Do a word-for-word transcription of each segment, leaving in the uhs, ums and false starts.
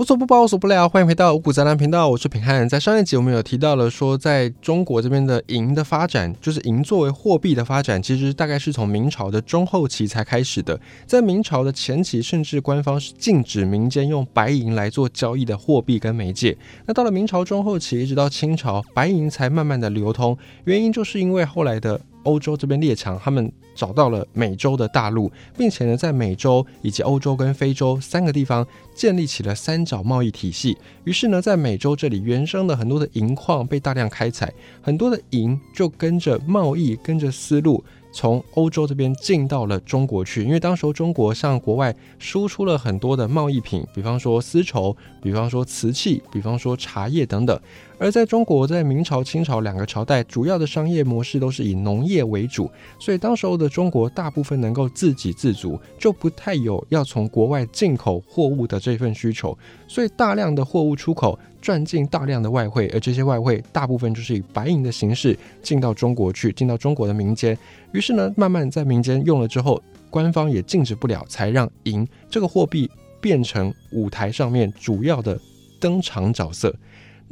无所不包，无所不聊，欢迎回到五股宅男频道，我是品翰。在上一集我们有提到了说，在中国这边的银的发展，就是银作为货币的发展，其实大概是从明朝的中后期才开始的。在明朝的前期，甚至官方是禁止民间用白银来做交易的货币跟媒介。那到了明朝中后期，一直到清朝，白银才慢慢的流通，原因就是因为后来的欧洲这边列强，他们找到了美洲的大陆，并且呢，在美洲以及欧洲跟非洲三个地方建立起了三角贸易体系。于是呢，在美洲这里原生的很多的银矿被大量开采，很多的银就跟着贸易，跟着丝路从欧洲这边进到了中国去。因为当时候中国向国外输出了很多的贸易品，比方说丝绸，比方说瓷器，比方说茶叶等等。而在中国，在明朝清朝两个朝代，主要的商业模式都是以农业为主，所以当时候的中国大部分能够自给自足，就不太有要从国外进口货物的这份需求，所以大量的货物出口赚进大量的外汇，而这些外汇大部分就是以白银的形式进到中国去，进到中国的民间。于是呢，慢慢在民间用了之后，官方也禁止不了，才让银这个货币变成舞台上面主要的登场角色。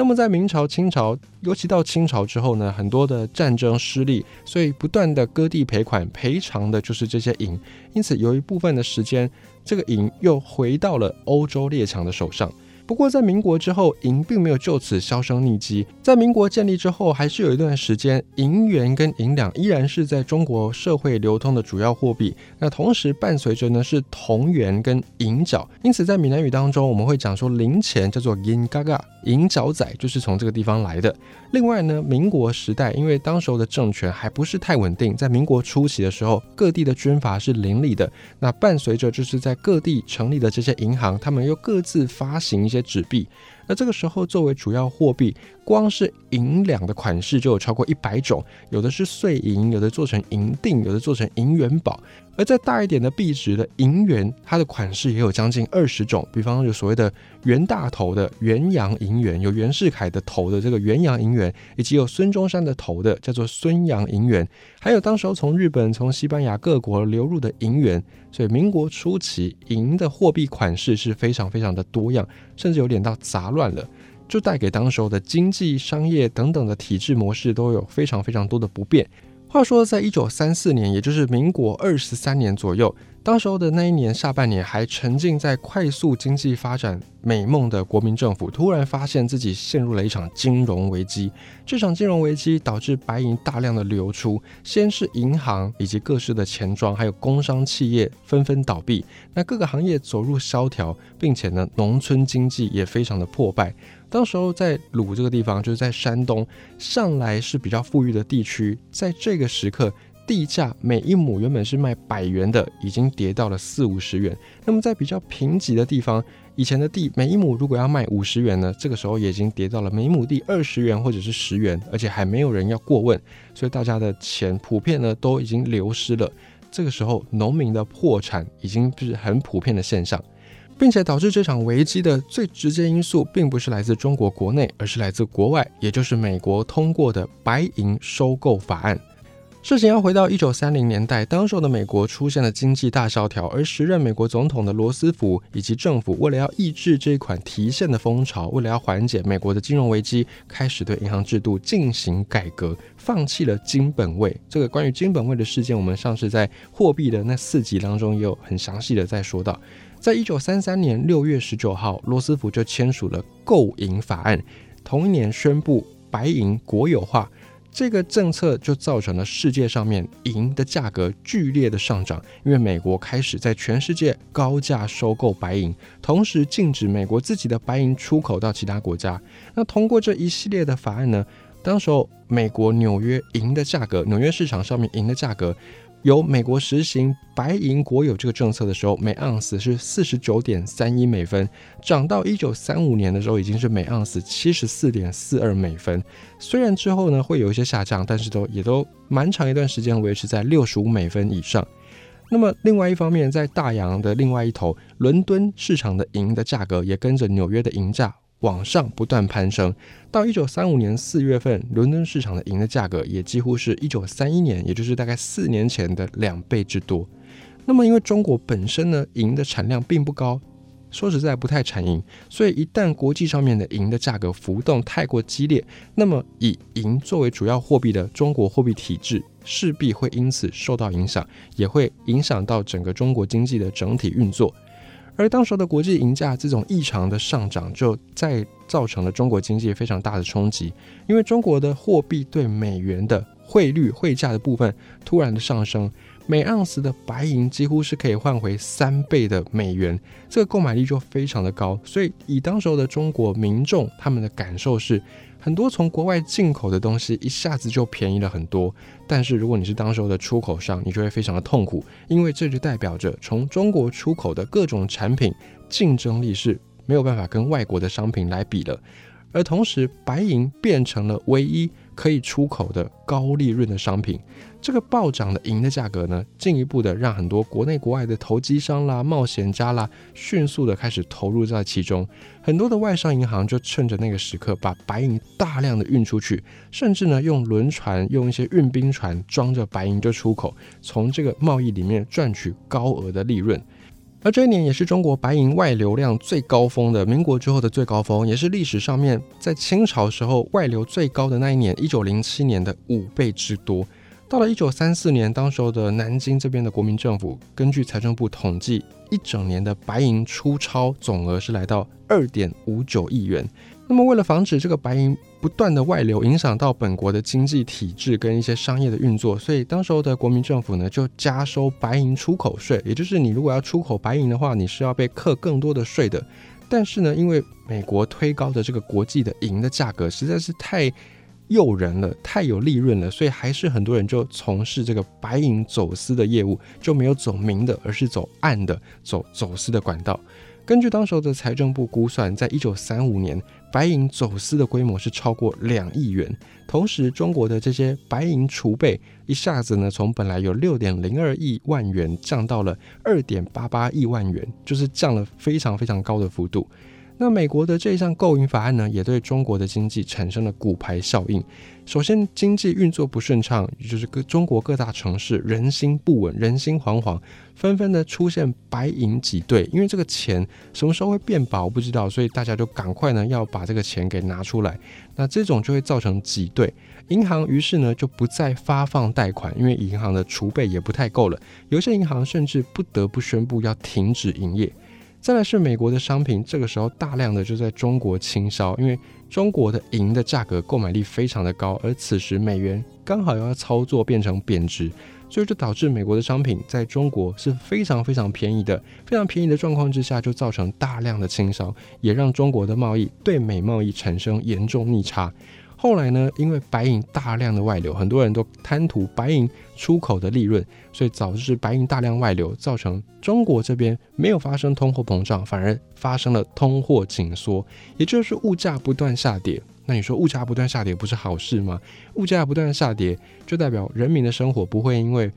那么在明朝清朝，尤其到清朝之后呢，很多的战争失利，所以不断的割地赔款，赔偿的就是这些银。因此有一部分的时间，这个银又回到了欧洲列强的手上。不过在民国之后，银并没有就此销声匿迹。在民国建立之后，还是有一段时间，银元跟银两依然是在中国社会流通的主要货币。那同时伴随着呢是铜元跟银角，因此在闽南语当中，我们会讲说零钱叫做银嘎嘎，银角仔就是从这个地方来的。另外呢，民国时代，因为当时候的政权还不是太稳定，在民国初期的时候，各地的军阀是林立的。那伴随着就是在各地成立的这些银行，他们又各自发行一些纸币。那这个时候作为主要货币，光是银两的款式就有超过一百种，有的是碎银，有的做成银锭，有的做成银元宝。而再大一点的币值的银元，它的款式也有将近二十种，比方有所谓的袁大头的元阳银元，有袁世凯的头的这个元阳银元，以及有孙中山的头的叫做孙杨银元，还有当时候从日本、从西班牙各国流入的银元。所以民国初期，银的货币款式是非常非常的多样，甚至有点到杂乱了，就带给当时候的经济、商业等等的体制模式都有非常非常多的不便。话说在一九三四年，也就是民国二十三年左右，当时候的那一年下半年，还沉浸在快速经济发展美梦的国民政府，突然发现自己陷入了一场金融危机。这场金融危机导致白银大量的流出，先是银行以及各式的钱庄，还有工商企业纷纷倒闭，那各个行业走入萧条，并且呢，农村经济也非常的破败。当时候在鲁这个地方，就是在山东，向来是比较富裕的地区，在这个时刻，地价每一亩原本是卖百元的，已经跌到了四五十元。那么在比较贫瘠的地方，以前的地每一亩如果要卖五十元呢，这个时候也已经跌到了每一亩地二十元或者是十元，而且还没有人要过问，所以大家的钱普遍呢都已经流失了。这个时候，农民的破产已经是很普遍的现象。并且导致这场危机的最直接因素，并不是来自中国国内，而是来自国外，也就是美国通过的白银收购法案。事情要回到一九三零年代，当时的美国出现了经济大萧条，而时任美国总统的罗斯福以及政府为了要抑制这一款提现的风潮，为了要缓解美国的金融危机，开始对银行制度进行改革，放弃了金本位。这个关于金本位的事件，我们上次在货币的那四集当中也有很详细的在说到。在一九三三年六月十九号，罗斯福就签署了购银法案，同一年宣布白银国有化。这个政策就造成了世界上面银的价格剧烈的上涨，因为美国开始在全世界高价收购白银，同时禁止美国自己的白银出口到其他国家。那通过这一系列的法案呢，当时候美国纽约银的价格，纽约市场上面银的价格，由美国实行白银国有这个政策的时候，每盎司是 四十九点三一 美分，涨到一九三五年的时候已经是每盎司 七十四点四二 美分。虽然之后呢会有一些下降，但是都也都蛮长一段时间维持在六十五美分以上。那么另外一方面，在大洋的另外一头，伦敦市场的银的价格也跟着纽约的银价往上不断攀升，到一九三五年四月份，伦敦市场的银的价格也几乎是一九三一年，也就是大概四年前的两倍之多。那么因为中国本身呢，银的产量并不高，说实在不太产银，所以一旦国际上面的银的价格浮动太过激烈，那么以银作为主要货币的中国货币体制势必会因此受到影响，也会影响到整个中国经济的整体运作。而当时的国际银价这种异常的上涨，就再造成了中国经济非常大的冲击，因为中国的货币对美元的汇率汇价的部分突然的上升，每盎司的白银几乎是可以换回三倍的美元，这个购买力就非常的高。所以以当时候的中国民众，他们的感受是很多从国外进口的东西一下子就便宜了很多，但是如果你是当时候的出口商，你就会非常的痛苦，因为这就代表着从中国出口的各种产品竞争力是没有办法跟外国的商品来比了。而同时白银变成了唯一可以出口的高利润的商品，这个暴涨的银的价格呢，进一步的让很多国内国外的投机商啦、冒险家啦，迅速的开始投入在其中。很多的外商银行就趁着那个时刻，把白银大量的运出去，甚至呢用轮船、用一些运兵船装着白银就出口，从这个贸易里面赚取高额的利润。而这一年也是中国白银外流量最高峰的，民国之后的最高峰，也是历史上面在清朝时候外流最高的那一年，一九零七年的五倍之多。到了一九三四年，当时候的南京这边的国民政府根据财政部统计，一整年的白银出超总额是来到 二点五九亿元。那么为了防止这个白银不断的外流，影响到本国的经济体制跟一些商业的运作，所以当时候的国民政府呢，就加收白银出口税，也就是你如果要出口白银的话，你是要被课更多的税的。但是呢，因为美国推高的这个国际的银的价格实在是太诱人了，太有利润了，所以还是很多人就从事这个白银走私的业务，就没有走明的，而是走暗的，走走私的管道。根据当时的财政部估算，在一九三五年，白银走私的规模是超过两亿元。同时中国的这些白银储备一下子呢，从本来有 六点零二亿万元降到了 二点八八亿万元，就是降了非常非常高的幅度。那美国的这一项购银法案呢，也对中国的经济产生了骨牌效应。首先经济运作不顺畅，也就是中国各大城市人心不稳，人心惶惶，纷纷的出现白银挤兑，因为这个钱什么时候会变薄不知道，所以大家就赶快呢要把这个钱给拿出来，那这种就会造成挤兑。银行于是呢就不再发放贷款，因为银行的储备也不太够了，有些银行甚至不得不宣布要停止营业。再来是美国的商品，这个时候大量的就在中国倾销，因为中国的银的价格购买力非常的高，而此时美元刚好要操作变成贬值，所以就导致美国的商品在中国是非常非常便宜的，非常便宜的状况之下，就造成大量的倾销，也让中国的贸易对美贸易产生严重逆差。后来呢，因为白银大量的外流，很多人都贪图白银出口的利润，所以导致白银大量外流，造成中国这边没有发生通货膨胀，反而发生了通货紧缩，也就是物价不断下跌。那你说物价不断下跌不是好事吗？物价不断下跌就代表人民的生活不会因为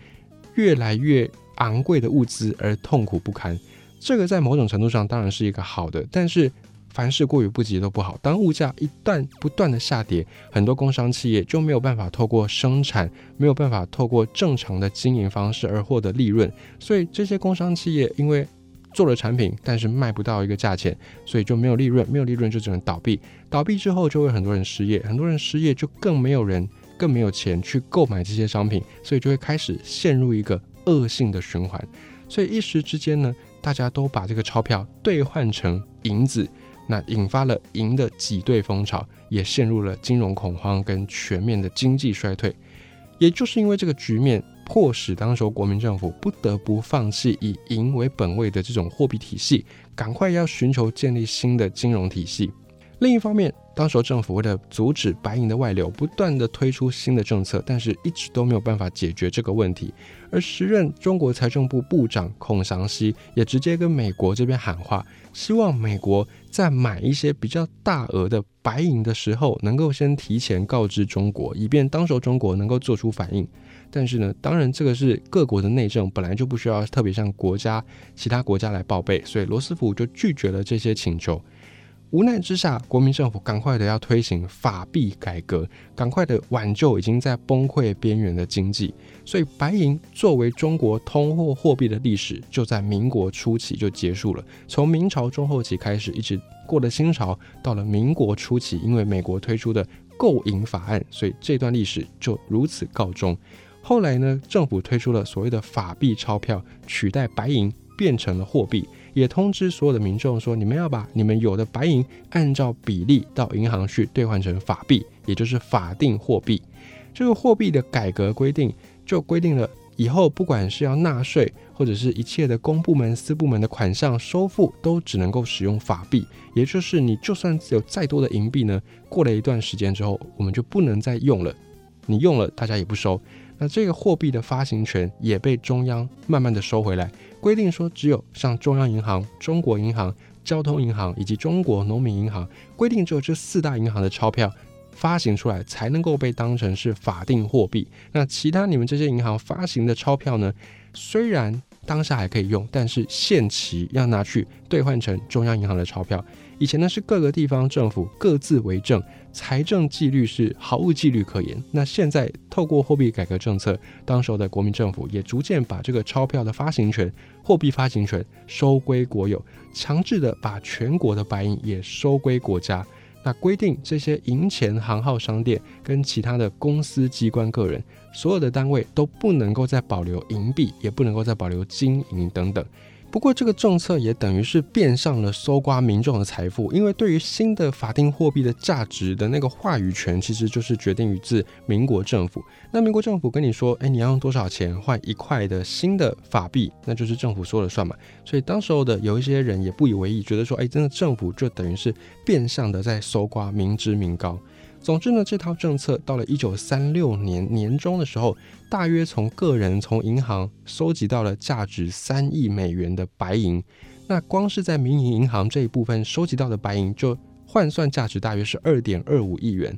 越来越昂贵的物资而痛苦不堪，这个在某种程度上当然是一个好的，但是凡事过于不及都不好。当物价一旦不断的下跌，很多工商企业就没有办法透过生产，没有办法透过正常的经营方式而获得利润，所以这些工商企业因为做了产品但是卖不到一个价钱，所以就没有利润，没有利润就只能倒闭，倒闭之后就会很多人失业，很多人失业就更没有人更没有钱去购买这些商品，所以就会开始陷入一个恶性的循环。所以一时之间呢，大家都把这个钞票兑换成银子，那引发了银的挤兑风潮，也陷入了金融恐慌跟全面的经济衰退。也就是因为这个局面，迫使当时国民政府不得不放弃以银为本位的这种货币体系，赶快要寻求建立新的金融体系。另一方面，当时政府为了阻止白银的外流，不断的推出新的政策，但是一直都没有办法解决这个问题。而时任中国财政部部长孔祥熙也直接跟美国这边喊话，希望美国在买一些比较大额的白银的时候，能够先提前告知中国，以便当时中国能够做出反应。但是呢，当然这个是各国的内政，本来就不需要特别向国家其他国家来报备，所以罗斯福就拒绝了这些请求。无奈之下，国民政府赶快的要推行法币改革，赶快的挽救已经在崩溃边缘的经济，所以白银作为中国通货货币的历史就在民国初期就结束了。从明朝中后期开始，一直过了清朝，到了民国初期，因为美国推出的购银法案，所以这段历史就如此告终。后来呢，政府推出了所谓的法币钞票，取代白银变成了货币，也通知所有的民众说，你们要把你们有的白银按照比例到银行去兑换成法币，也就是法定货币。这个货币的改革规定就规定了，以后不管是要纳税或者是一切的公部门私部门的款项收付，都只能够使用法币，也就是你就算有再多的银币呢，过了一段时间之后我们就不能再用了，你用了大家也不收。那这个货币的发行权也被中央慢慢的收回来，规定说只有像中央银行、中国银行、交通银行以及中国农民银行，规定只有这四大银行的钞票发行出来才能够被当成是法定货币。那其他你们这些银行发行的钞票呢，虽然当下还可以用，但是限期要拿去兑换成中央银行的钞票。以前呢，是各个地方政府各自为政，财政纪律是毫无纪律可言。那现在透过货币改革政策，当时的国民政府也逐渐把这个钞票的发行权、货币发行权收归国有，强制的把全国的白银也收归国家。那规定这些银钱行号商店跟其他的公司机关个人，所有的单位都不能够再保留银币，也不能够再保留金银等等。不过这个政策也等于是变相了搜刮民众的财富，因为对于新的法定货币的价值的那个话语权，其实就是决定于自民国政府。那民国政府跟你说，哎，你要用多少钱换一块的新的法币，那就是政府说了算嘛。所以当时候的有一些人也不以为意，觉得说，哎，真的政府就等于是变相的在搜刮民脂民膏。总之呢，这套政策到了一九三六年年中的时候，大约从个人从银行收集到了价值三亿美元的白银。那光是在民营银行这一部分收集到的白银就换算价值大约是 二点二五亿元。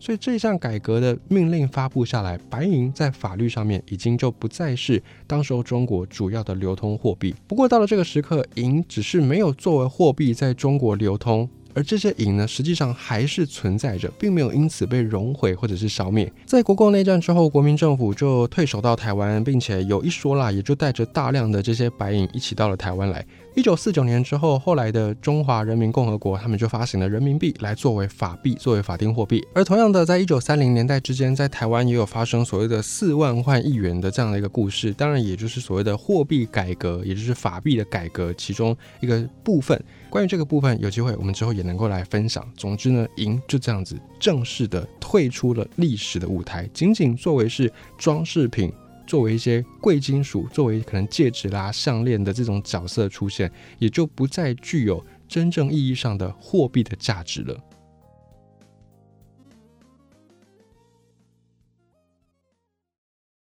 所以这项改革的命令发布下来，白银在法律上面已经就不再是当时候中国主要的流通货币。不过到了这个时刻，银只是没有作为货币在中国流通，而这些银呢，实际上还是存在着，并没有因此被熔毁或者是消灭。在国共内战之后，国民政府就退守到台湾，并且有一说啦，也就带着大量的这些白银一起到了台湾来。一九四九年之后，后来的中华人民共和国他们就发行了人民币来作为法币，作为法定货币。而同样的，在一九三零年代之间，在台湾也有发生所谓的四万换一元的这样的一个故事，当然也就是所谓的货币改革，也就是法币的改革其中一个部分。关于这个部分，有机会我们之后也能够来分享。总之呢，银就这样子正式的退出了历史的舞台，仅仅作为是装饰品，作为一些贵金属，作为可能戒指啦、项链的这种角色出现，也就不再具有真正意义上的货币的价值了。